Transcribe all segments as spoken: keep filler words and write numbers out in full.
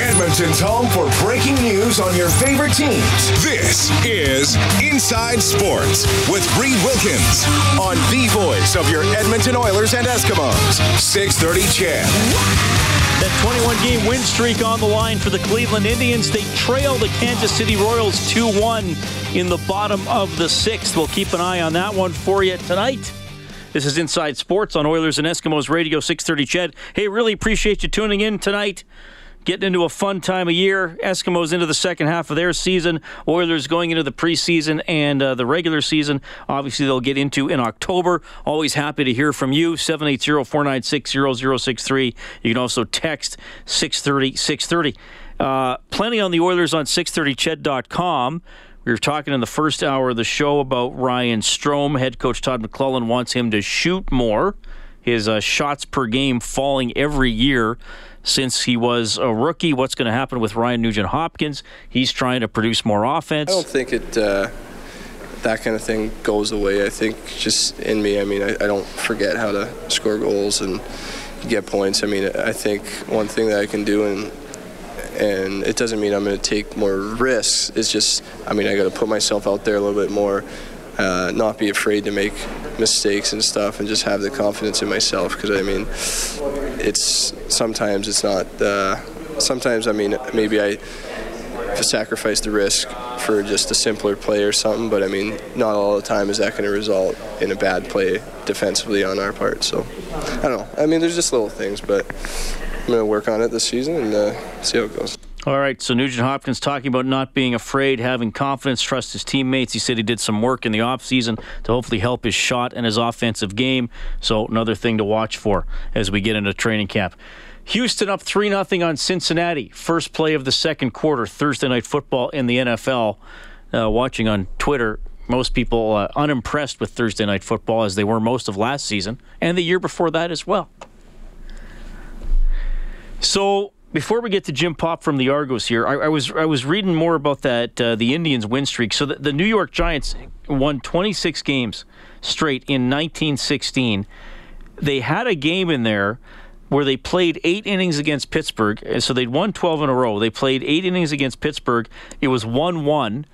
Edmonton's home for breaking news on your favorite teams. This is Inside Sports with Reed Wilkins on the voice of your Edmonton Oilers and Eskimos. six thirty C H E D. That twenty-one game win streak on the line for the Cleveland Indians. They trail the Kansas City Royals two one in the bottom of the sixth. We'll keep an eye on that one for you tonight. This is Inside Sports on Oilers and Eskimos Radio, six thirty C H E D. Hey, really appreciate you tuning in tonight. Getting into a fun time of year. Eskimos into the second half of their season. Oilers going into the preseason and uh, the regular season. Obviously, they'll get into in October. Always happy to hear from you. seven eight zero, four nine six, zero zero six three. You can also text six thirty, six thirty. Uh, plenty on the Oilers on six thirty C H E D dot com. We were talking in the first hour of the show about Ryan Strome. Head coach Todd McLellan wants him to shoot more. His uh, shots per game falling every year since he was a rookie. What's going to happen with Ryan Nugent-Hopkins? He's trying to produce more offense. I don't think it uh, that kind of thing goes away. I think just in me, I mean, I, I don't forget how to score goals and get points. I mean, I think one thing that I can do, and and it doesn't mean I'm going to take more risks. It's just, I mean, I got to put myself out there a little bit more. Uh, not be afraid to make mistakes and stuff, and just have the confidence in myself. Because I mean, it's sometimes it's not. Uh, sometimes I mean, maybe I sacrifice the risk for just a simpler play or something. But I mean, not all the time is that going to result in a bad play defensively on our part. So I don't know. I mean, there's just little things, but I'm going to work on it this season and uh, see how it goes. All right, so Nugent-Hopkins talking about not being afraid, having confidence, trust his teammates. He said he did some work in the offseason to hopefully help his shot and his offensive game. So another thing to watch for as we get into training camp. Houston up three nothing on Cincinnati. First play of the second quarter, Thursday Night Football in the N F L. Uh, watching on Twitter, most people uh, unimpressed with Thursday Night Football as they were most of last season and the year before that as well. So before we get to Jim Popp from the Argos here, I, I was I was reading more about that uh, the Indians win streak. So the, the New York Giants won twenty-six games straight in nineteen sixteen. They had a game in there where they played eight innings against Pittsburgh. So they'd won twelve in a row. They played eight innings against Pittsburgh. It was one one.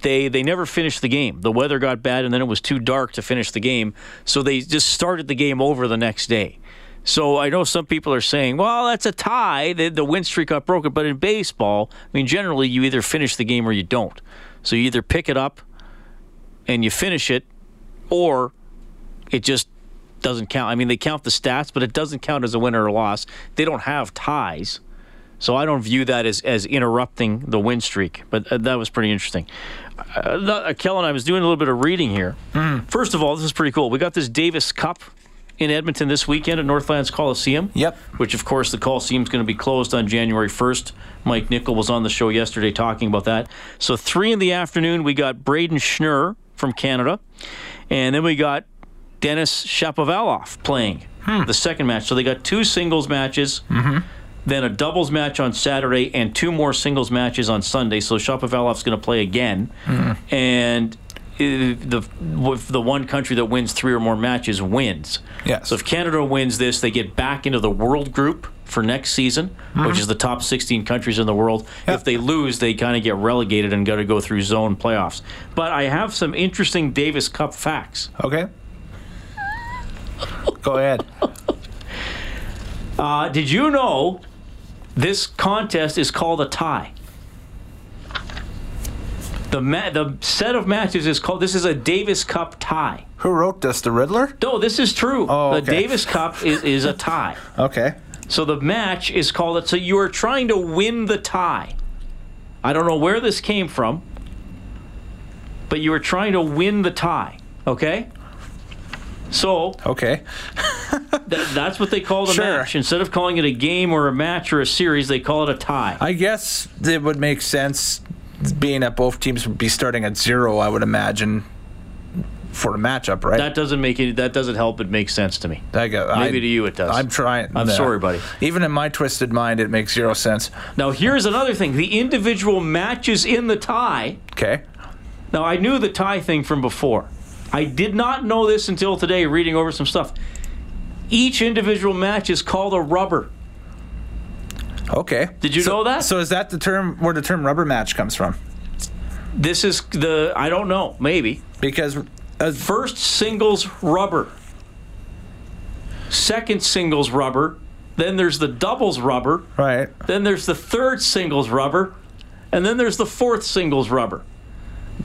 They they never finished the game. The weather got bad, and then it was too dark to finish the game. So they just started the game over the next day. So I know some people are saying, well, that's a tie. The, the win streak got broken. But in baseball, I mean, generally you either finish the game or you don't. So you either pick it up and you finish it, or it just doesn't count. I mean, they count the stats, but it doesn't count as a win or a loss. They don't have ties. So I don't view that as, as interrupting the win streak. But uh, that was pretty interesting. Uh, uh, Kellen, I was doing a little bit of reading here. Mm. First of all, this is pretty cool. We got this Davis Cup in Edmonton this weekend at Northlands Coliseum. Yep. Which, of course, the Coliseum is going to be closed on January first. Mike Nichol was on the show yesterday talking about that. So three in the afternoon, we got Braden Schnurr from Canada, and then we got Dennis Shapovalov playing hmm. the second match. So they got two singles matches, mm-hmm. then a doubles match on Saturday, and two more singles matches on Sunday. So Shapovalov's going to play again, mm-hmm. and The the one country that wins three or more matches wins. Yes. So if Canada wins this, they get back into the world group for next season, mm-hmm. which is the top sixteen countries in the world. Yep. If they lose, they kind of get relegated and got to go through zone playoffs. But I have some interesting Davis Cup facts. Okay. Go ahead. Uh, did you know this contest is called a tie? The ma- the set of matches is called, this is a Davis Cup tie. Who wrote this, the Riddler? No, this is true. Oh, okay. The Davis Cup is, is a tie. Okay. So the match is called, so you are trying to win the tie. I don't know where this came from, but you were trying to win the tie, okay? So okay, th- that's what they called a sure. match. Instead of calling it a game or a match or a series, they call it a tie. I guess it would make sense, being that both teams would be starting at zero, I would imagine, for a matchup, right? That doesn't make it. That doesn't help. It makes sense to me. I guess, Maybe I, to you it does. I'm trying. I'm no. sorry, buddy. Even in my twisted mind, it makes zero sense. Now here's another thing: the individual matches in the tie. Okay. Now I knew the tie thing from before. I did not know this until today, reading over some stuff. Each individual match is called a rubber. Okay. Did you so, know that? So is that the term where the term rubber match comes from? This is the, I don't know, maybe. Because uh, first singles rubber, second singles rubber, then there's the doubles rubber, right? Then there's the third singles rubber, and then there's the fourth singles rubber.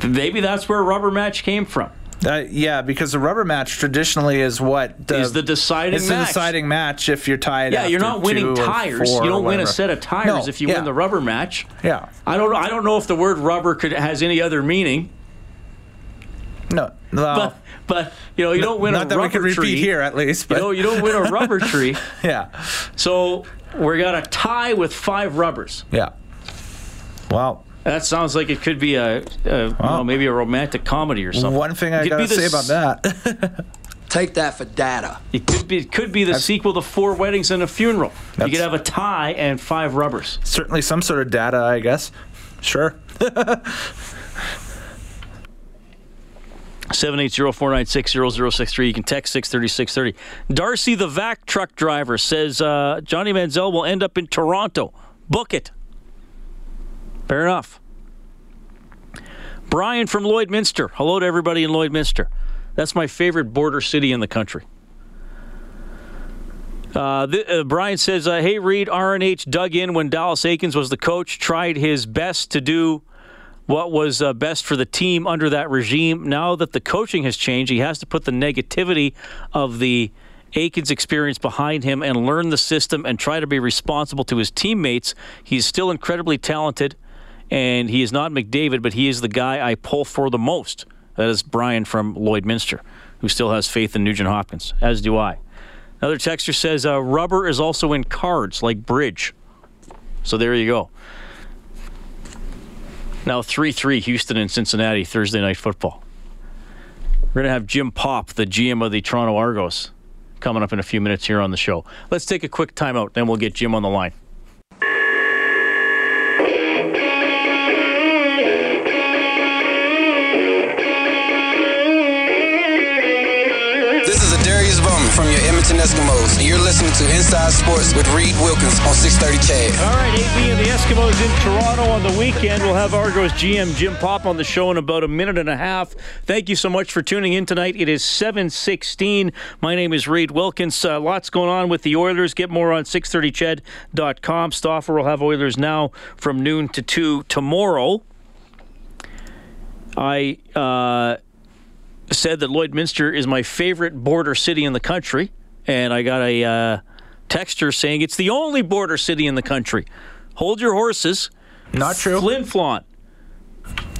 Maybe that's where rubber match came from. Uh, yeah, because the rubber match traditionally is what uh, is the deciding it's match. It's the deciding match if you're tied. Yeah, after you're not winning tires. You don't win a set of tires no, if you yeah. win the rubber match. Yeah, I don't. I don't know if the word rubber could has any other meaning. No, no. But, but you know, you no, don't win not a that rubber we can repeat tree here, at least. But. You know, you don't win a rubber tree. Yeah. So we got a tie with five rubbers. Yeah. Wow. That sounds like it could be a, a wow. well, maybe a romantic comedy or something. One thing I gotta say about that. Take that for data. It could be, it could be the that's, sequel to Four Weddings and a Funeral. You could have a tie and five rubbers. Certainly some sort of data, I guess. Sure. seven eight zero, four nine six, zero zero six three. You can text six thirty, six thirty. Darcy the V A C truck driver says, uh, Johnny Manziel will end up in Toronto. Book it. Fair enough. Brian from Lloydminster. Hello to everybody in Lloydminster. That's my favorite border city in the country. Uh, th- uh, Brian says, uh, hey, Reed, R and H dug in when Dallas Eakins was the coach, tried his best to do what was uh, best for the team under that regime. Now that the coaching has changed, he has to put the negativity of the Aikens' experience behind him and learn the system and try to be responsible to his teammates. He's still incredibly talented. And he is not McDavid, but he is the guy I pull for the most. That is Brian from Lloydminster, who still has faith in Nugent-Hopkins, as do I. Another texter says, uh, rubber is also in cards, like bridge. So there you go. Now three three, Houston and Cincinnati, Thursday Night Football. We're going to have Jim Popp, the G M of the Toronto Argos, coming up in a few minutes here on the show. Let's take a quick timeout, then we'll get Jim on the line. From your Edmonton Eskimos. You're listening to Inside Sports with Reed Wilkins on six thirty C H E D. All right, A B and the Eskimos in Toronto on the weekend. We'll have Argos G M Jim Popp on the show in about a minute and a half. Thank you so much for tuning in tonight. It is seven sixteen. My name is Reed Wilkins. Uh, lots going on with the Oilers. Get more on six thirty C H E D dot com. Stauffer will have Oilers Now from noon to two tomorrow. I... Uh, said that Lloydminster is my favorite border city in the country, and I got a uh, texter saying it's the only border city in the country. Hold your horses. Not true. Flin Flon.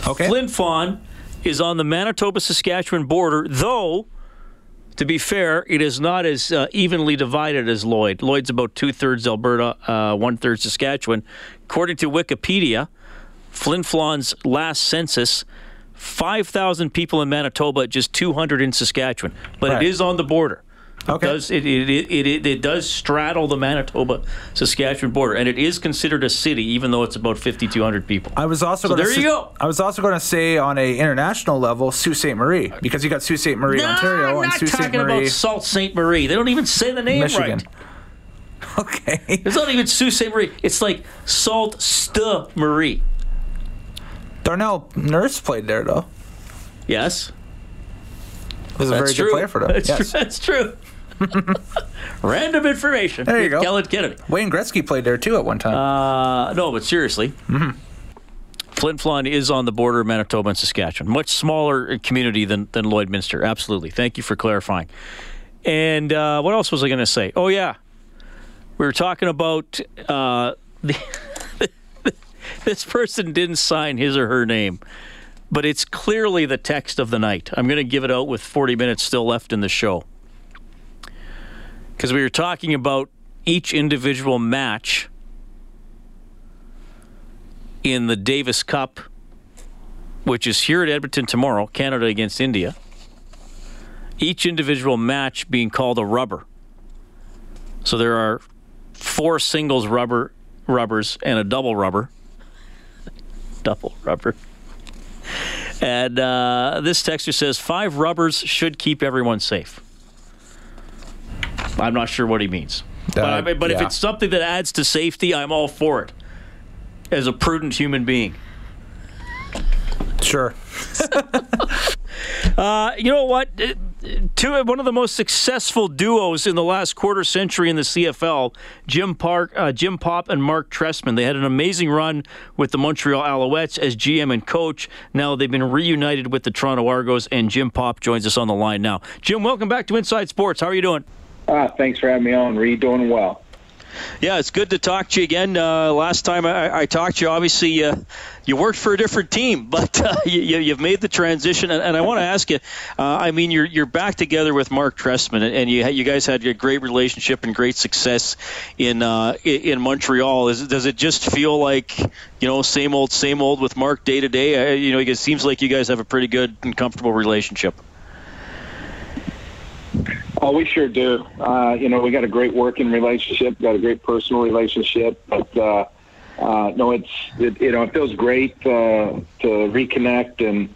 Okay. Flin Flon is on the Manitoba-Saskatchewan border, though, to be fair, it is not as uh, evenly divided as Lloyd. Lloyd's about two-thirds Alberta, uh, one-third Saskatchewan. According to Wikipedia, Flin Flon's last census, five thousand people in Manitoba, just two hundred in Saskatchewan. But right. It is on the border. It okay. Does, it, it, it, it, it does straddle the Manitoba-Saskatchewan border, and it is considered a city, even though it's about five thousand two hundred people. I was also so going to there you go. I was also going to say on a international level, Sault Ste. Marie, because you got Sault Ste. Marie, no, Ontario, and Sault Ste. Marie. I'm not talking about Sault Ste. Marie. They don't even say the name Michigan. Right. Okay. It's not even Sault Ste. Marie. It's like Sault Ste. Marie. Darnell Nurse played there, though. Yes. He was a very good player for them. That's yes. true. That's true. Random information. There you go. Kellen Kennedy. Wayne Gretzky played there, too, at one time. Uh, no, but seriously. Mm-hmm. Flin Flon is on the border of Manitoba and Saskatchewan. Much smaller community than, than Lloydminster. Absolutely. Thank you for clarifying. And uh, what else was I going to say? Oh, yeah. We were talking about uh, the... This person didn't sign his or her name, but it's clearly the text of the night. I'm going to give it out with forty minutes still left in the show. Because we were talking about each individual match in the Davis Cup, which is here at Edmonton tomorrow, Canada against India. Each individual match being called a rubber. So there are four singles rubber rubbers and a double rubber. Double rubber. And uh, this texter says, five rubbers should keep everyone safe. I'm not sure what he means. Uh, but I mean, but yeah. If it's something that adds to safety, I'm all for it. As a prudent human being. Sure. uh, you know what? Two, one of the most successful duos in the last quarter century in the C F L, Jim Park, uh, Jim Popp and Mark Trestman. They had an amazing run with the Montreal Alouettes as G M and coach. Now they've been reunited with the Toronto Argos, and Jim Popp joins us on the line now. Jim, welcome back to Inside Sports. How are you doing? Uh, thanks for having me on, Reed. Doing well. Yeah, it's good to talk to you again. Uh, last time I, I talked to you, obviously, uh, you worked for a different team, but uh, you, you've made the transition. And, and I want to ask you, uh, I mean, you're you're back together with Mark Trestman, and you you guys had a great relationship and great success in uh, in Montreal. Is, does it just feel like, you know, same old, same old with Mark day to day? Uh, you know, it seems like you guys have a pretty good and comfortable relationship. Oh, we sure do. Uh, you know, we got a great working relationship, got a great personal relationship. But, uh, uh, no, it's it, you know, it feels great uh, to reconnect and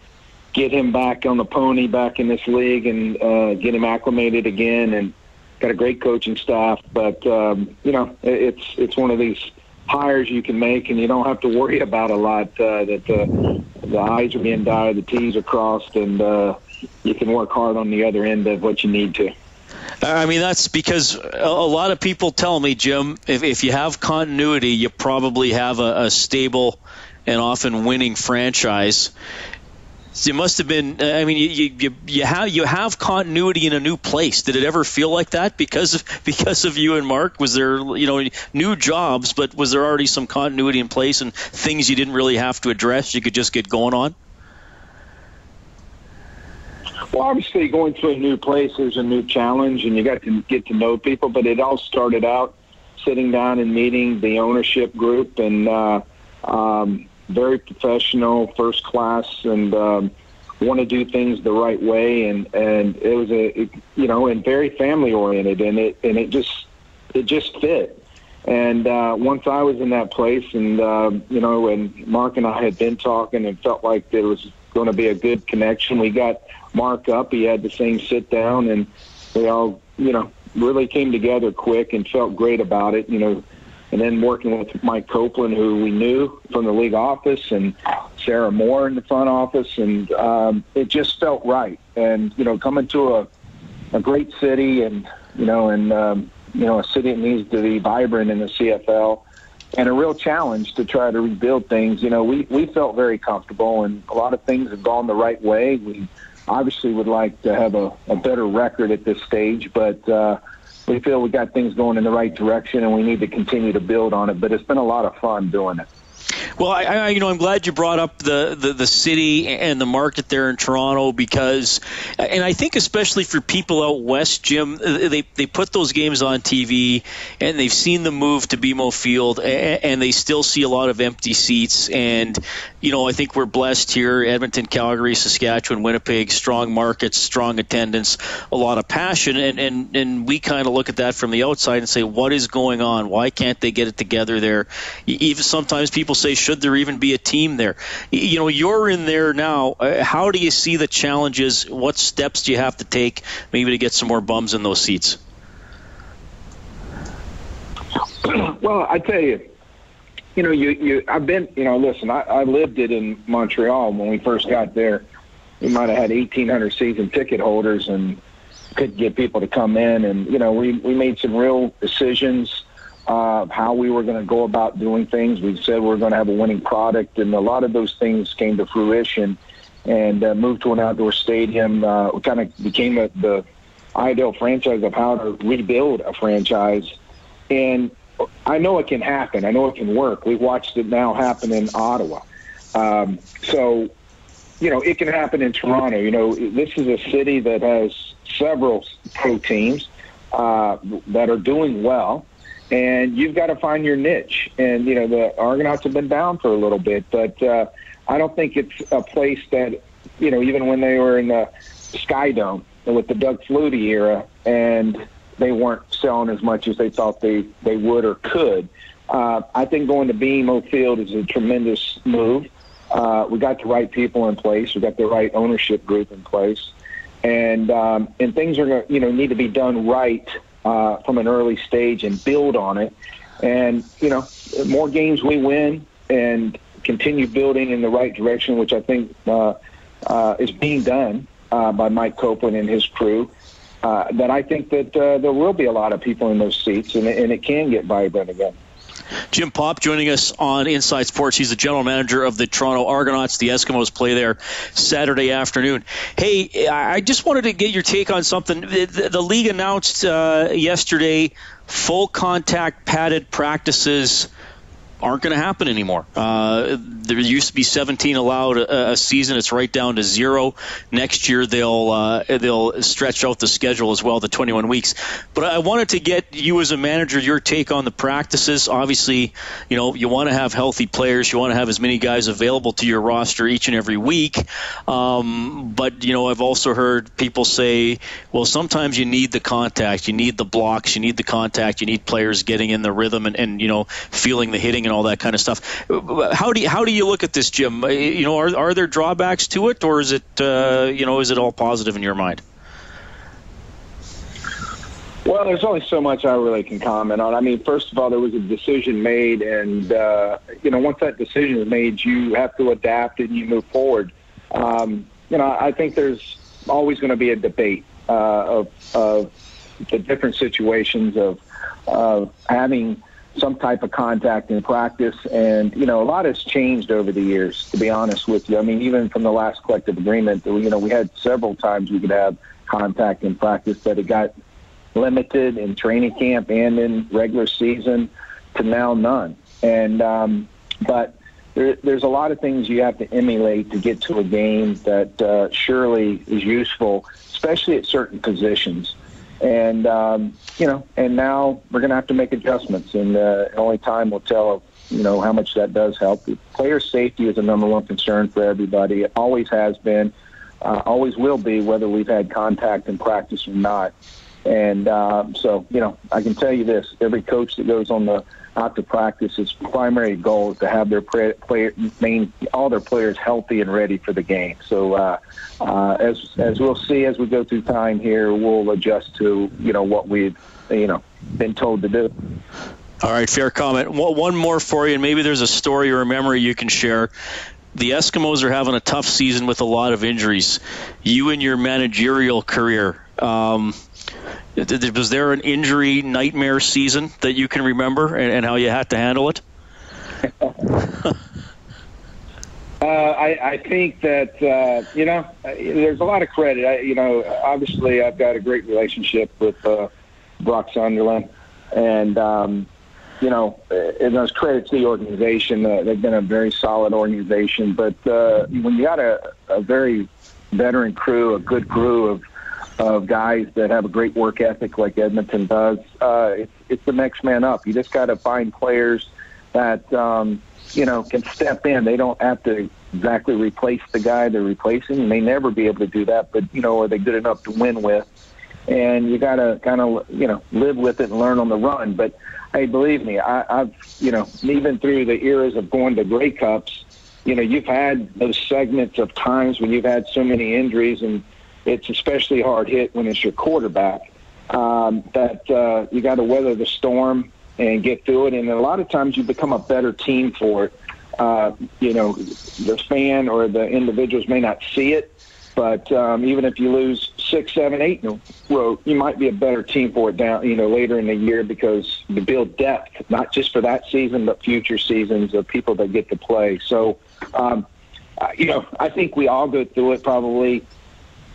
get him back on the pony, back in this league, and uh, get him acclimated again. And got a great coaching staff. But, um, you know, it, it's it's one of these hires you can make, and you don't have to worry about a lot, uh, that uh, the I's are being dotted, the T's are crossed, and uh, you can work hard on the other end of what you need to. I mean, that's because a lot of people tell me, Jim, if, if you have continuity, you probably have a, a stable and often winning franchise. So it must have been, I mean, you, you, you, have, you have continuity in a new place. Did it ever feel like that because of, because of you and Mark? Was there, you know, new jobs, but was there already some continuity in place and things you didn't really have to address, you could just get going on? Well, obviously, going to a new place, there's a new challenge, and you got to get to know people. But it all started out sitting down and meeting the ownership group, and uh, um, very professional, first class, and um, want to do things the right way. And, and it was a it, you know, and very family oriented, and it and it just it just fit. And uh, once I was in that place, and uh, you know, when Mark and I had been talking, and felt like there was going to be a good connection, we got Mark up. He had the same sit down, and we all, you know, really came together quick and felt great about it, you know. And then working with Mike Copeland, who we knew from the league office, and Sarah Moore in the front office, and um, it just felt right. And you know, coming to a a great city, and you know, and um, you know, a city that needs to be vibrant in the C F L, and a real challenge to try to rebuild things. You know, we we felt very comfortable, and a lot of things have gone the right way. We obviously would like to have a, a better record at this stage, but uh, we feel we got things going in the right direction, and we need to continue to build on it. But it's been a lot of fun doing it. Well, I, I, you know, I'm glad you brought up the, the, the city and the market there in Toronto, because, and I think especially for people out west, Jim, they, they put those games on T V, and they've seen the move to B M O Field, and, and they still see a lot of empty seats. And, you know, I think we're blessed here, Edmonton, Calgary, Saskatchewan, Winnipeg, strong markets, strong attendance, a lot of passion. And, and, and we kind of look at that from the outside and say, what is going on? Why can't they get it together there? Even sometimes people say, should there even be a team there? You know, you're in there now. How do you see the challenges? What steps do you have to take maybe to get some more bums in those seats? Well, I tell you, you know, you, you I've been, you know, listen, I, I lived it in Montreal when we first got there. We might have had eighteen hundred season ticket holders and could get people to come in. And, you know, we, we made some real decisions Uh, how we were going to go about doing things. We said we were going to have a winning product, and a lot of those things came to fruition. And uh, moved to an outdoor stadium. Uh, kind of became a, the ideal franchise of how to rebuild a franchise. And I know it can happen. I know it can work. We watched it now happen in Ottawa. Um, so, you know, it can happen in Toronto. You know, this is a city that has several pro teams uh, that are doing well, and you've got to find your niche. And, you know, the Argonauts have been down for a little bit, but uh, I don't think it's a place that, you know, even when they were in the Sky Dome with the Doug Flutie era and they weren't selling as much as they thought they, they would or could. Uh, I think going to B M O Field is a tremendous move. Uh, we got the right people in place. We got the right ownership group in place, and um, and things are going to you know need to be done right uh, from an early stage and build on it. And you know, more games we win and continue building in the right direction, which I think uh, uh, is being done uh, by Mike Copeland and his crew. Uh, that I think that uh, there will be a lot of people in those seats, and, and it can get vibrant again. Jim Popp joining us on Inside Sports. He's the general manager of the Toronto Argonauts. The Eskimos play there Saturday afternoon. Hey, I just wanted to get your take on something. The, the league announced uh, yesterday full contact padded practices aren't going to happen anymore. Uh, there used to be seventeen allowed a, a season. It's right down to zero. Next year they'll uh, they'll stretch out the schedule as well, the twenty-one weeks. But I wanted to get you as a manager, your take on the practices. Obviously, you know, you want to have healthy players. You want to have as many guys available to your roster each and every week. Um, but, you know, I've also heard people say, well, sometimes you need the contact. You need the blocks. You need the contact. You need players getting in the rhythm and, and you know, feeling the hitting and all that kind of stuff. How do you, how do you look at this, Jim? You know, are are there drawbacks to it, or is it uh, you know is it all positive in your mind? Well, there's only so much I really can comment on. I mean, first of all, there was a decision made, and uh, you know, once that decision is made, you have to adapt and you move forward. Um, you know, I think there's always going to be a debate uh, of of the different situations of of having some type of contact in practice. And, you know, a lot has changed over the years, to be honest with you. I mean, even from the last collective agreement, you know, we had several times we could have contact in practice, but it got limited in training camp and in regular season to now none. And, um, but there, there's a lot of things you have to emulate to get to a game that uh, surely is useful, especially at certain positions. And, um, you know, and now we're going to have to make adjustments, and uh, only time will tell, you know, how much that does help. Player safety is a number one concern for everybody. It always has been, uh, always will be, whether we've had contact in practice or not. And um, so, you know, I can tell you this, every coach that goes on the out to practice, his primary goal is to have their play, play, main, all their players healthy and ready for the game. So uh, uh, as as we'll see as we go through time here, we'll adjust to you know what we've you know been told to do. All right, fair comment. One more for you, and maybe there's a story or a memory you can share. The Eskimos are having a tough season with a lot of injuries. You and your managerial career. Um, Was there an injury nightmare season that you can remember, and, and how you had to handle it? uh, I, I think that, uh, you know, there's a lot of credit. I, you know, obviously I've got a great relationship with uh, Brock Sunderland, and, um, you know, and there's credit to the organization. Uh, they've been a very solid organization. But uh, when you got a, a very veteran crew, a good crew of, of guys that have a great work ethic like Edmonton does, uh, it's, it's the next man up. You just got to find players that, um, you know, can step in. They don't have to exactly replace the guy they're replacing. You may never be able to do that, but, you know, are they good enough to win with? And you got to kind of, you know, live with it and learn on the run. But, hey, believe me, I, I've, you know, even through the eras of going to Grey Cups, you know, you've had those segments of times when you've had so many injuries, and it's especially hard hit when it's your quarterback, um, that uh, you got to weather the storm and get through it. And a lot of times you become a better team for it. Uh, you know, the fan or the individuals may not see it, but um, even if you lose six, seven, eight in a row, you might be a better team for it down, you know, later in the year, because you build depth, not just for that season, but future seasons of people that get to play. So, um, you know, I think we all go through it probably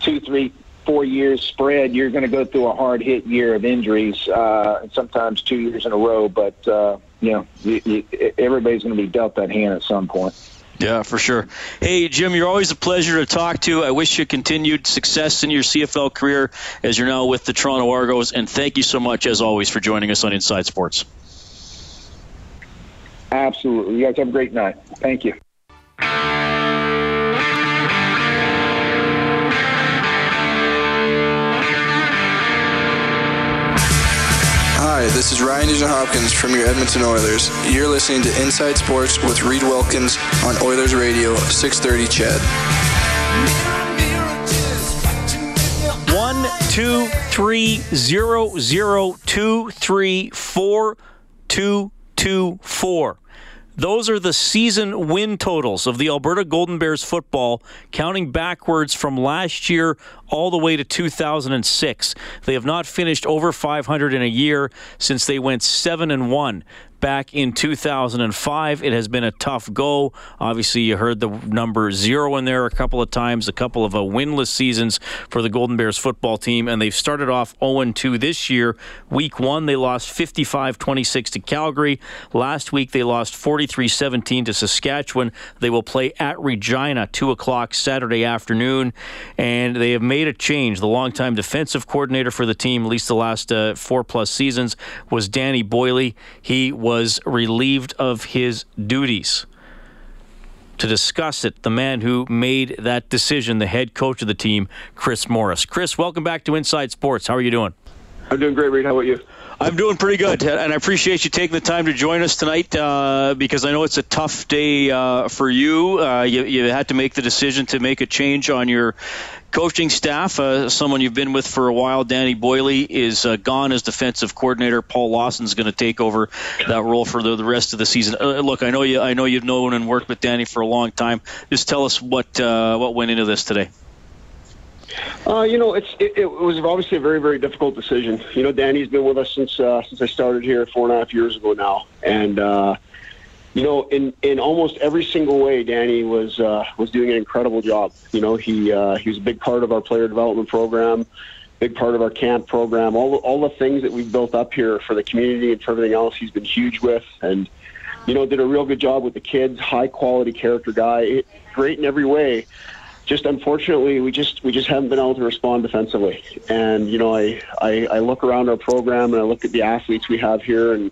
two, three four years spread, you're going to go through a hard hit year of injuries, uh, and sometimes two years in a row. But uh, you know, you, you, everybody's going to be dealt that hand at some point. Yeah, for sure. Hey, Jim, you're always a pleasure to talk to. I wish you continued success in your C F L career as you're now with the Toronto Argos. And thank you so much, as always, for joining us on Inside Sports. Absolutely. You guys have a great night. Thank you. Hi, this is Ryan Nugent-Hopkins from your Edmonton Oilers. You're listening to Inside Sports with Reed Wilkins on Oilers Radio, six thirty C H E D. One, two, three, zero, zero, two, three, four, two, two, four. Those are the season win totals of the Alberta Golden Bears football, counting backwards from last year all the way to two thousand six. They have not finished over five hundred in a year since they went seven and one. Back in two thousand five, it has been a tough go. Obviously, you heard the number zero in there a couple of times, a couple of uh, winless seasons for the Golden Bears football team, and they've started off oh and two this year. Week one, they lost fifty-five twenty-six to Calgary. Last week, they lost forty-three seventeen to Saskatchewan. They will play at Regina, two o'clock Saturday afternoon, and they have made a change. The longtime defensive coordinator for the team, at least the last uh, four-plus seasons, was Danny Boyley. He was was relieved of his duties. To discuss it, the man who made that decision, the head coach of the team, Chris Morris. Chris, welcome back to Inside Sports. How are you doing? I'm doing great, Reed. How about you? I'm doing pretty good, and I appreciate you taking the time to join us tonight uh, because I know it's a tough day uh, for you. Uh, you. You had to make the decision to make a change on your coaching staff. Uh, someone you've been with for a while, Danny Boyley, is uh, gone as defensive coordinator. Paul Lawson's going to take over that role for the, the rest of the season. Uh, look, I know you. I know you've known and worked with Danny for a long time. Just tell us what uh, what went into this today. Uh, you know, it's it, it was obviously a very, very difficult decision. You know, Danny's been with us since uh, since I started here four and a half years ago now, and uh, you know, in, in almost every single way, Danny was uh, was doing an incredible job. You know, he uh, he was a big part of our player development program, big part of our camp program, all the, all the things that we've built up here for the community and for everything else. He's been huge with, and you know, did a real good job with the kids. High quality character guy, it, great in every way. Just unfortunately, we just we just haven't been able to respond defensively. And you know, I, I, I look around our program and I look at the athletes we have here, and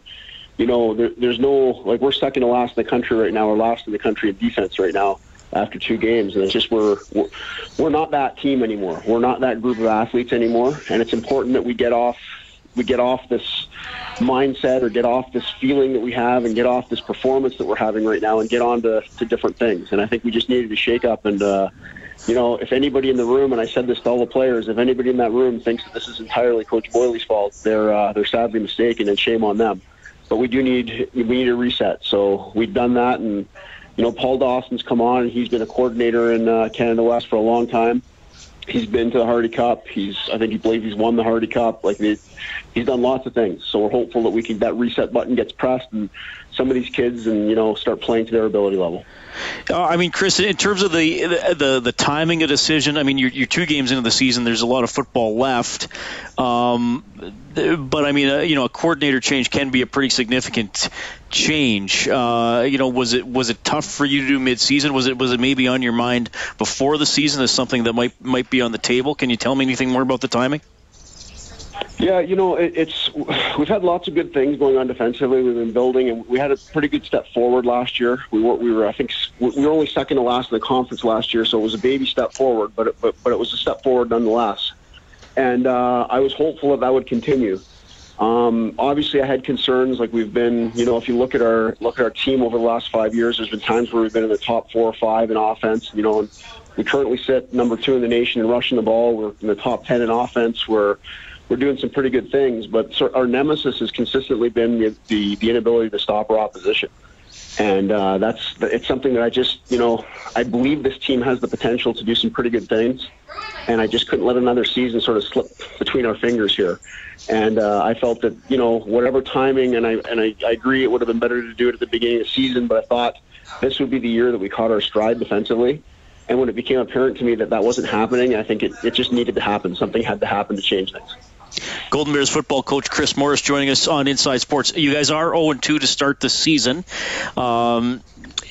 you know, there, there's no like we're second to last in the country right now, or last in the country in defense right now after two games. And it's just we're, we're we're not that team anymore. We're not that group of athletes anymore. And it's important that we get off we get off this mindset or get off this feeling that we have and get off this performance that we're having right now and get on to, to different things. And I think we just needed to shake up and. Uh, You know, if anybody in the room, and I said this to all the players, if anybody in that room thinks that this is entirely Coach Boyley's fault, they're uh, they're sadly mistaken, and shame on them. But we do need we need a reset. So we've done that, and you know, Paul Dawson's come on, and he's been a coordinator in uh, Canada West for a long time. He's been to the Hardy Cup. He's I think he believes he's won the Hardy Cup. Like they, he's done lots of things. So we're hopeful that we can that reset button gets pressed and some of these kids and you know start playing to their ability level. Uh, I mean, Chris, in terms of the the, the timing of decision, I mean, you're, you're two games into the season. There's a lot of football left, um, but I mean, uh, you know, a coordinator change can be a pretty significant change. Uh, you know, was it was it tough for you to do midseason? Was it was it maybe on your mind before the season as something that might might be on the table? Can you tell me anything more about the timing? Yeah, you know, it, it's we've had lots of good things going on defensively. We've been building, and we had a pretty good step forward last year. We were, we were, I think, we were only second to last in the conference last year, so it was a baby step forward, but it, but but it was a step forward nonetheless. And uh, I was hopeful that that would continue. Um, obviously, I had concerns. Like we've been, you know, if you look at our look at our team over the last five years, there's been times where we've been in the top four or five in offense. You know, and we currently sit number two in the nation in rushing the ball. We're in the top ten in offense. We're We're doing some pretty good things, but our nemesis has consistently been the the, the inability to stop our opposition, and uh, that's it's something that I just you know I believe this team has the potential to do some pretty good things, and I just couldn't let another season sort of slip between our fingers here, and uh, I felt that you know whatever timing and I and I, I agree it would have been better to do it at the beginning of the season, but I thought this would be the year that we caught our stride defensively. And when it became apparent to me that that wasn't happening, I think it, it just needed to happen. Something had to happen to change things. Golden Bears football coach Chris Morris joining us on Inside Sports. You guys are oh and two to start the season. Um,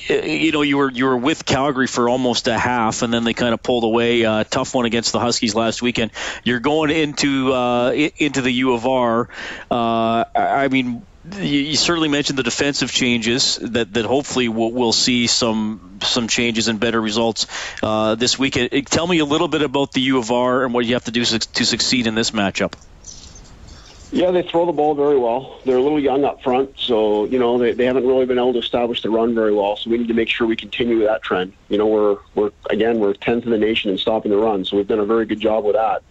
you know, you were you were with Calgary for almost a half, and then they kind of pulled away. Uh, tough one against the Huskies last weekend. You're going into uh, into the U of R. Uh, I mean, you certainly mentioned the defensive changes that, that hopefully we'll, we'll see some some changes and better results uh, this weekend. Tell me a little bit about the U of R and what you have to do su- to succeed in this matchup. Yeah, they throw the ball very well. They're a little young up front, so, you know, they, they haven't really been able to establish the run very well, so we need to make sure we continue that trend. You know, we're, we're again, we're tenth in the nation in stopping the run, so we've done a very good job with that.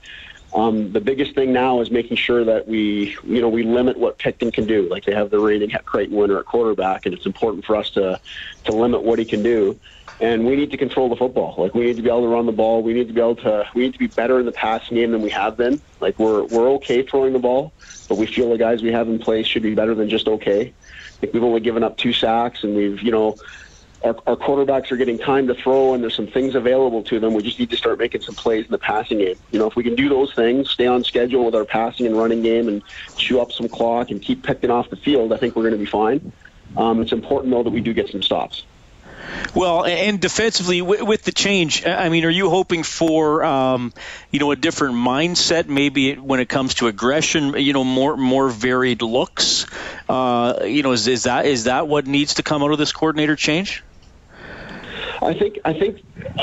Um, the biggest thing now is making sure that we, you know, we limit what Picton can do. Like, they have the reigning Creighton winner at quarterback, and it's important for us to, to limit what he can do. And we need to control the football. Like, we need to be able to run the ball. We need to be able to. We need to be better in the passing game than we have been. Like, we're we're okay throwing the ball, but we feel the guys we have in place should be better than just okay. Like, we've only given up two sacks, and we've, you know, our our quarterbacks are getting time to throw, and there's some things available to them. We just need to start making some plays in the passing game. You know, if we can do those things, stay on schedule with our passing and running game, and chew up some clock and keep picking off the field, I think we're going to be fine. Um, it's important though that we do get some stops. Well, and defensively, with the change, I mean, are you hoping for, um, you know, a different mindset, maybe when it comes to aggression, you know, more more varied looks? Uh, you know, is, is that is that what needs to come out of this coordinator change? I think I think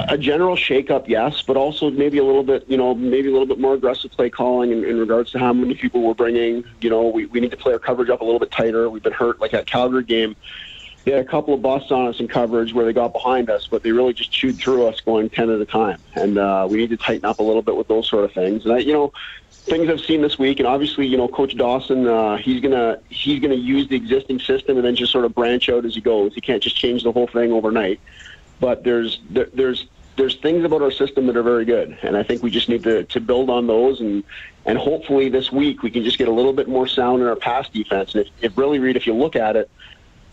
a general shakeup, yes, but also maybe a little bit, you know, maybe a little bit more aggressive play calling in, in regards to how many people we're bringing. You know, we, we need to play our coverage up a little bit tighter. We've been hurt, like that Calgary game. They had a couple of busts on us in coverage where they got behind us, but they really just chewed through us going ten at a time. And uh, we need to tighten up a little bit with those sort of things. And I, you know, things I've seen this week, and obviously, you know, Coach Dawson, uh, he's gonna he's gonna use the existing system and then just sort of branch out as he goes. He can't just change the whole thing overnight. But there's there, there's there's things about our system that are very good, and I think we just need to, to build on those. And and hopefully this week we can just get a little bit more sound in our pass defense. And if, if really, Reed, if you look at it,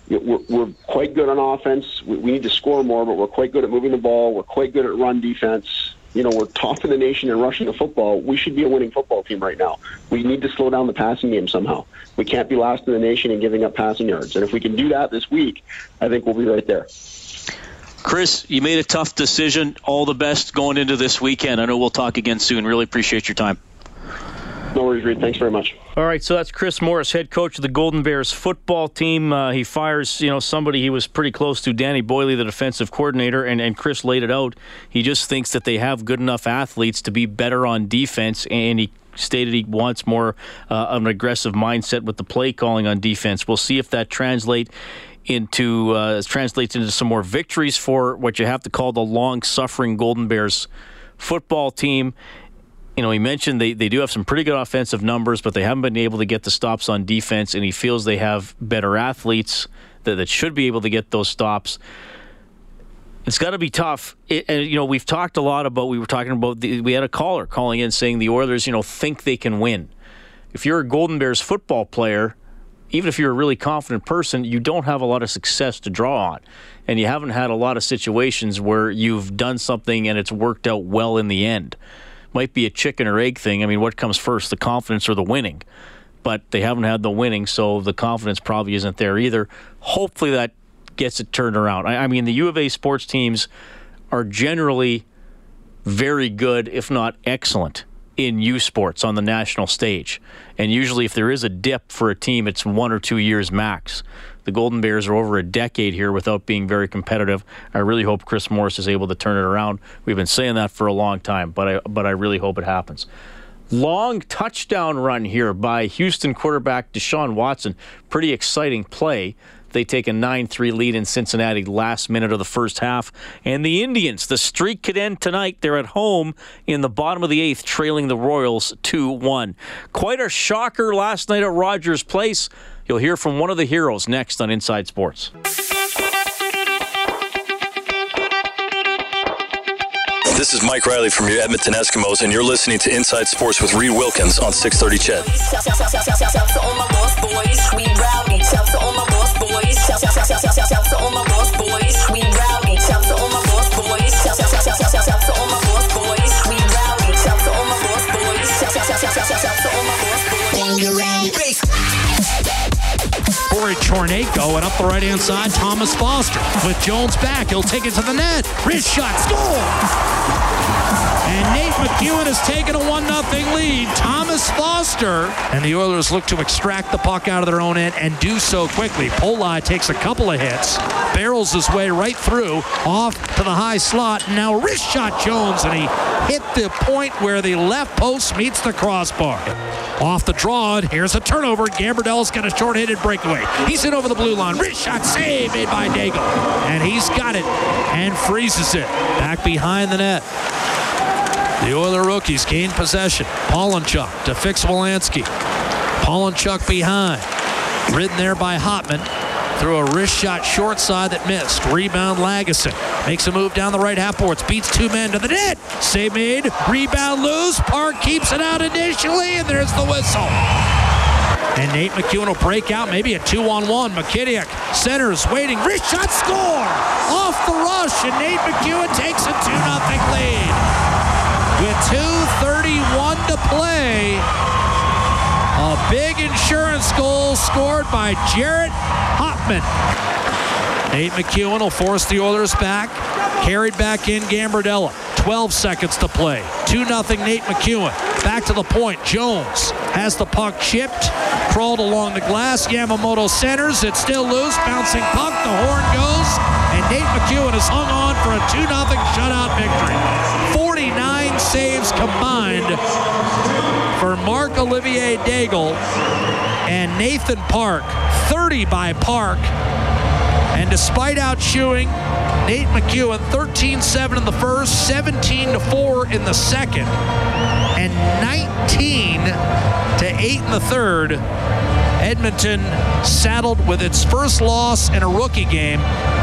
We're, we're quite good on offense. We, we need to score more, but we're quite good at moving the ball. We're quite good at run defense. You know, we're top in the nation in rushing the football. We should be a winning football team right now. We need to slow down the passing game somehow. We can't be last in the nation in giving up passing yards. And if we can do that this week, I think we'll be right there. Chris, you made a tough decision. All the best going into this weekend. I know we'll talk again soon. Really appreciate your time. No worries, Reed. Thanks very much. All right, so that's Chris Morris, head coach of the Golden Bears football team. Uh, he fires, you know, somebody he was pretty close to, Danny Boyley, the defensive coordinator, and, and Chris laid it out. He just thinks that they have good enough athletes to be better on defense, and he stated he wants more uh, of an aggressive mindset with the play calling on defense. We'll see if that translate into uh, translates into some more victories for what you have to call the long-suffering Golden Bears football team. You know, he mentioned they, they do have some pretty good offensive numbers, but they haven't been able to get the stops on defense, and he feels they have better athletes that, that should be able to get those stops. It's got to be tough. It, and, you know, we've talked a lot about, we were talking about, the, we had a caller calling in saying the Oilers, you know, think they can win. If you're a Golden Bears football player, even if you're a really confident person, you don't have a lot of success to draw on. And you haven't had a lot of situations where you've done something and it's worked out well in the end. Might be a chicken or egg thing. I mean, what comes first, the confidence or the winning? But they haven't had the winning, so the confidence probably isn't there either. Hopefully that gets it turned around. I, I mean, the U of A sports teams are generally very good, if not excellent, in U sports on the national stage. And usually if there is a dip for a team, it's one or two years max. The Golden Bears are over a decade here without being very competitive. I really hope Chris Morris is able to turn it around. We've been saying that for a long time, but I but I really hope it happens. Long touchdown run here by Houston quarterback Deshaun Watson. Pretty exciting play. They take a nine three lead in Cincinnati last minute of the first half. And the Indians, the streak could end tonight. They're at home in the bottom of the eighth, trailing the Royals two one. Quite a shocker last night at Rogers Place. You'll hear from one of the heroes next on Inside Sports. This is Mike Riley from your Edmonton Eskimos, and you're listening to Inside Sports with Reed Wilkins on six thirty C H E D. Chornenko, and up the right-hand side, Thomas Foster. With Jones back, he'll take it to the net. Wrist shot, score! And Nate MacEwan has taken a one nothing lead. Thomas Foster. And the Oilers look to extract the puck out of their own end and do so quickly. Poli takes a couple of hits, barrels his way right through, off to the high slot. Now wrist shot Jones, and he hit the point where the left post meets the crossbar. Off the draw, and here's a turnover. Gambardell's got a short-handed breakaway. He's in over the blue line. Wrist shot save made by Daigle. And he's got it and freezes it. Back behind the net. The Oiler rookies gain possession. Polinchuk to fix Wolanski. Polinchuk behind. Ridden there by Hotman. Through a wrist shot short side that missed. Rebound Lagesson. Makes a move down the right half boards. Beats two men to the net. Save made. Rebound loose. Park keeps it out initially. And there's the whistle. And Nate MacEwan will break out. Maybe a two-on-one. McKidiak centers waiting. Wrist shot score. Off the rush. And Nate MacEwan takes a two nothing lead. With two thirty-one to play, a big insurance goal scored by Jarrett Hotman. Nate MacEwan will force the Oilers back, carried back in Gambardella. twelve seconds to play. two nothing Nate MacEwan. Back to the point. Jones has the puck chipped, crawled along the glass. Yamamoto centers. It's still loose. Bouncing puck. The horn goes. And Nate MacEwan has hung on for a two nothing shutout victory. forty-nine saves combined for Marc-Olivier Daigle and Nathan Park. thirty by Park. And despite out-shooting Nate MacEwan, thirteen seven in the first, seventeen to four in the second, and nineteen to eight in the third, Edmonton saddled with its first loss in a rookie game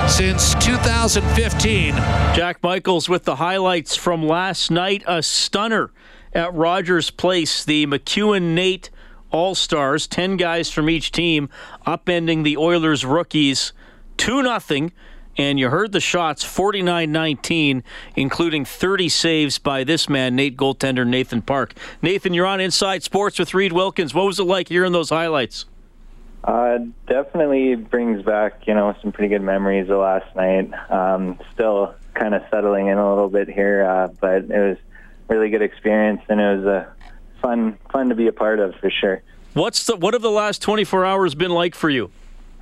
since two thousand fifteen. Jack Michaels with the highlights from last night. A stunner at Rogers Place. The MacEwan Nate All-Stars, ten guys from each team, upending the Oilers rookies two nothing. And you heard the shots, forty-nine nineteen, including thirty saves by this man, Nate goaltender Nathan Park. Nathan, you're on Inside Sports with Reed Wilkins. What was it like hearing those highlights? Uh, definitely brings back, you know, some pretty good memories of last night. Um, still kind of settling in a little bit here, uh, but it was a really good experience, and it was uh, fun, fun to be a part of for sure. What's the what have the last twenty-four hours been like for you?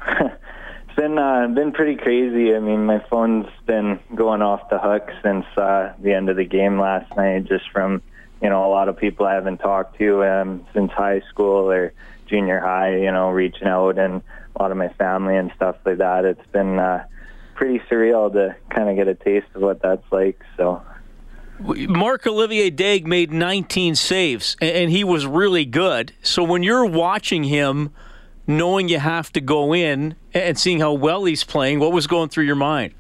It's been uh, been pretty crazy. I mean, my phone's been going off the hook since uh, the end of the game last night, just from, you know, a lot of people I haven't talked to um, since high school or junior high, you know, reaching out, and a lot of my family and stuff like that. It's been uh, pretty surreal to kind of get a taste of what that's like. So Marc-Olivier Daigle made nineteen saves, and he was really good. So when you're watching him, knowing you have to go in and seeing how well he's playing, what was going through your mind?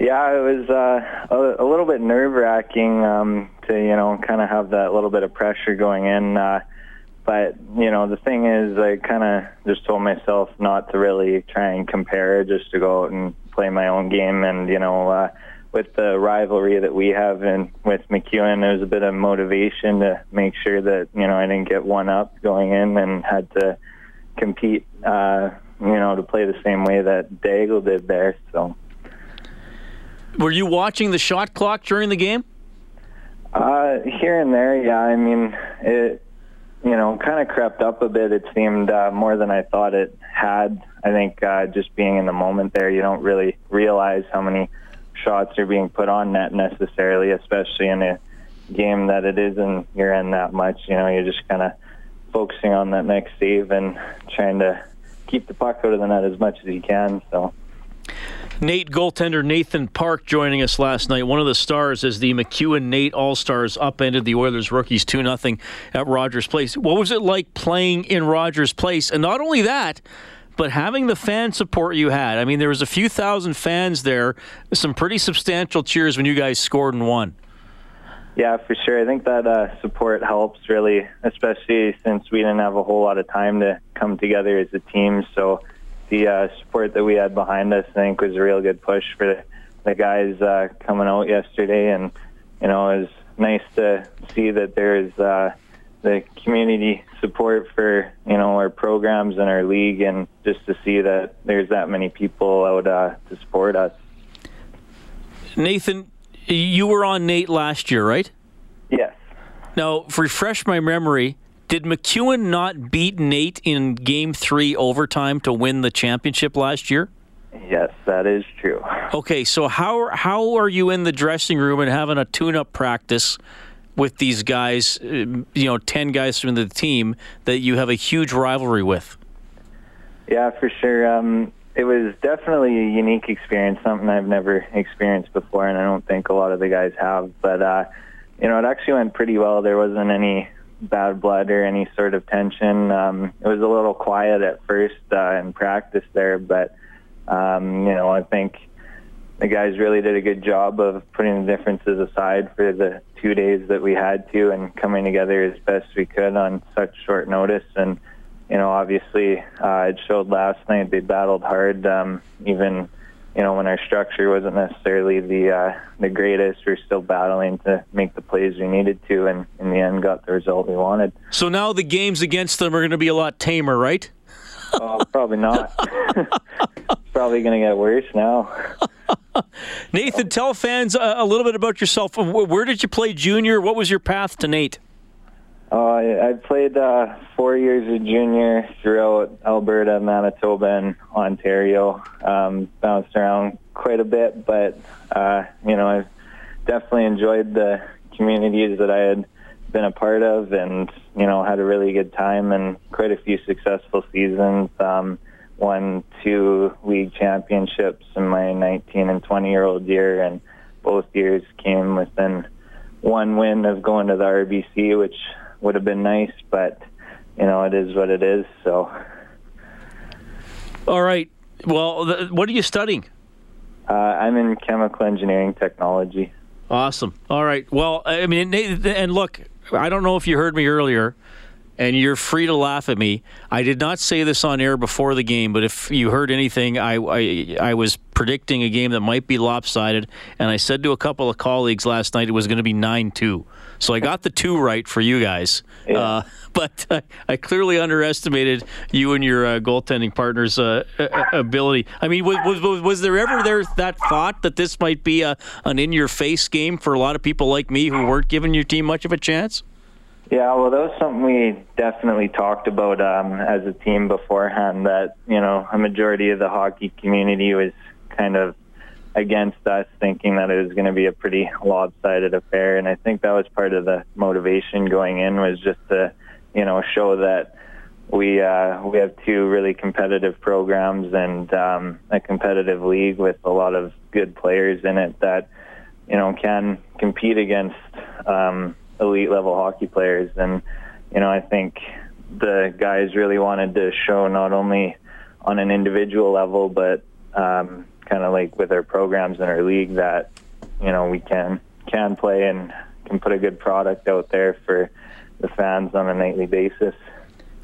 Yeah, it was uh, a, a little bit nerve-wracking um, to, you know, kind of have that little bit of pressure going in. Uh, but, you know, the thing is, I kind of just told myself not to really try and compare, just to go out and play my own game. And, you know, uh, with the rivalry that we have and with MacEwan, there was a bit of motivation to make sure that, you know, I didn't get one up going in and had to compete, uh, you know, to play the same way that Daigle did there. So, were you watching the shot clock during the game? Uh, here and there, yeah. I mean, it, you know, kind of crept up a bit. It seemed uh, more than I thought it had. I think uh, just being in the moment there, you don't really realize how many shots are being put on net necessarily, especially in a game that it isn't your end that much. You know, you're just kind of focusing on that next save and trying to keep the puck out of the net as much as you can. So, Nate goaltender Nathan Park joining us last night. One of the stars as the MacEwan Nate All-Stars upended the Oilers rookies two nothing at Rogers Place. What was it like playing in Rogers Place? And not only that, but having the fan support you had. I mean, there was a few thousand fans there. Some pretty substantial cheers when you guys scored and won. Yeah, for sure. I think that uh, support helps really, especially since we didn't have a whole lot of time to come together as a team. So the uh, support that we had behind us, I think, was a real good push for the guys uh, coming out yesterday. And, you know, it was nice to see that there is uh, the community support for, you know, our programs and our league, and just to see that there's that many people out uh, to support us. Nathan, you were on Nate last year, right? Yes. Now, refresh my memory, did MacEwan not beat Nate in Game three overtime to win the championship last year? Yes, that is true. Okay, so how how are you in the dressing room and having a tune-up practice with these guys, you know, ten guys from the team that you have a huge rivalry with? Yeah, for sure. Um, it was definitely a unique experience, something I've never experienced before, and I don't think a lot of the guys have. But, uh, you know, it actually went pretty well. There wasn't any bad blood or any sort of tension. Um, it was a little quiet at first uh, in practice there, but, um, you know, I think the guys really did a good job of putting the differences aside for the two days that we had to and coming together as best we could on such short notice. And, you know, obviously uh, it showed last night. They battled hard, um, even, you know, when our structure wasn't necessarily the uh, the greatest. We were still battling to make the plays we needed to, and in the end got the result we wanted. So now the games against them are going to be a lot tamer, right? Oh, probably not. It's probably going to get worse now. Nathan, tell fans a, a little bit about yourself. Where did you play junior? What was your path to Nate? Uh, I, I played uh, four years of junior throughout Alberta, Manitoba, and Ontario. Um, bounced around quite a bit, but, uh, you know, I definitely enjoyed the communities that I had been a part of, and, you know, had a really good time and quite a few successful seasons. Um, won two league championships in my nineteen and twenty year old year, and both years came within one win of going to the R B C, which would have been nice, but, you know, it is what it is. So, all right, well, th- what are you studying? uh, I'm in chemical engineering technology. Awesome. All right, well, I mean, and look, I don't know if you heard me earlier, and you're free to laugh at me. I did not say this on air before the game, but if you heard anything, I, I I was predicting a game that might be lopsided, and I said to a couple of colleagues last night it was going to be nine two. So I got the two right for you guys. Yeah. Uh, but I, I clearly underestimated you and your uh, goaltending partner's uh, ability. I mean, was, was, was there ever there that thought that this might be a, an in-your-face game for a lot of people like me who weren't giving your team much of a chance? Yeah, well, that was something we definitely talked about um, as a team beforehand, that, you know, a majority of the hockey community was kind of against us, thinking that it was going to be a pretty lopsided affair. And I think that was part of the motivation going in, was just to, you know, show that we uh, we have two really competitive programs and um, a competitive league with a lot of good players in it that, you know, can compete against um elite level hockey players. And, you know, I think the guys really wanted to show, not only on an individual level, but um, kind of like with our programs and our league, that, you know, we can can play and can put a good product out there for the fans on a nightly basis.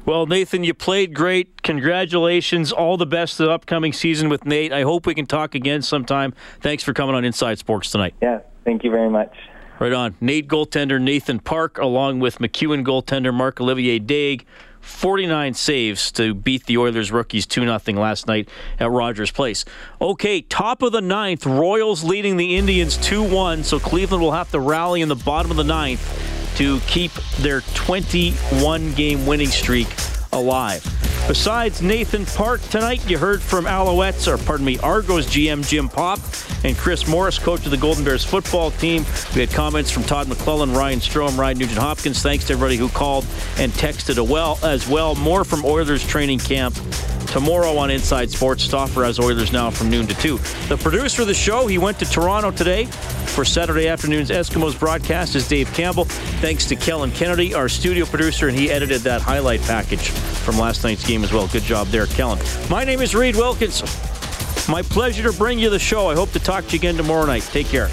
Well, Nathan, you played great. Congratulations. All the best of the upcoming season with Nate. I hope we can talk again sometime. Thanks for coming on Inside Sports tonight. Yeah, thank you very much. Right on. Nate goaltender Nathan Park, along with MacEwan goaltender Marc-Olivier Daigle, forty-nine saves to beat the Oilers rookies two nothing last night at Rogers Place. Okay, top of the ninth, Royals leading the Indians two one, so Cleveland will have to rally in the bottom of the ninth to keep their twenty-one game winning streak alive. Besides Nathan Park tonight, you heard from Alouettes, or pardon me, Argos G M Jim Popp and Chris Morris, coach of the Golden Bears football team. We had comments from Todd McLellan, Ryan Strome, Ryan Nugent-Hopkins. Thanks to everybody who called and texted as well. More from Oilers training camp tomorrow on Inside Sports. Stoffer has Oilers Now from noon to two. The producer of the show, he went to Toronto today for Saturday afternoon's Eskimos broadcast, is Dave Campbell. Thanks to Kellen Kennedy, our studio producer, and he edited that highlight package from last night's game as well. Good job there, Kellen. My name is Reed Wilkins. My pleasure to bring you the show. I hope to talk to you again tomorrow night. Take care.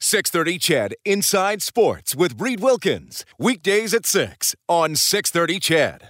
six thirty C H E D Inside Sports with Reed Wilkins. Weekdays at six on six thirty C H E D.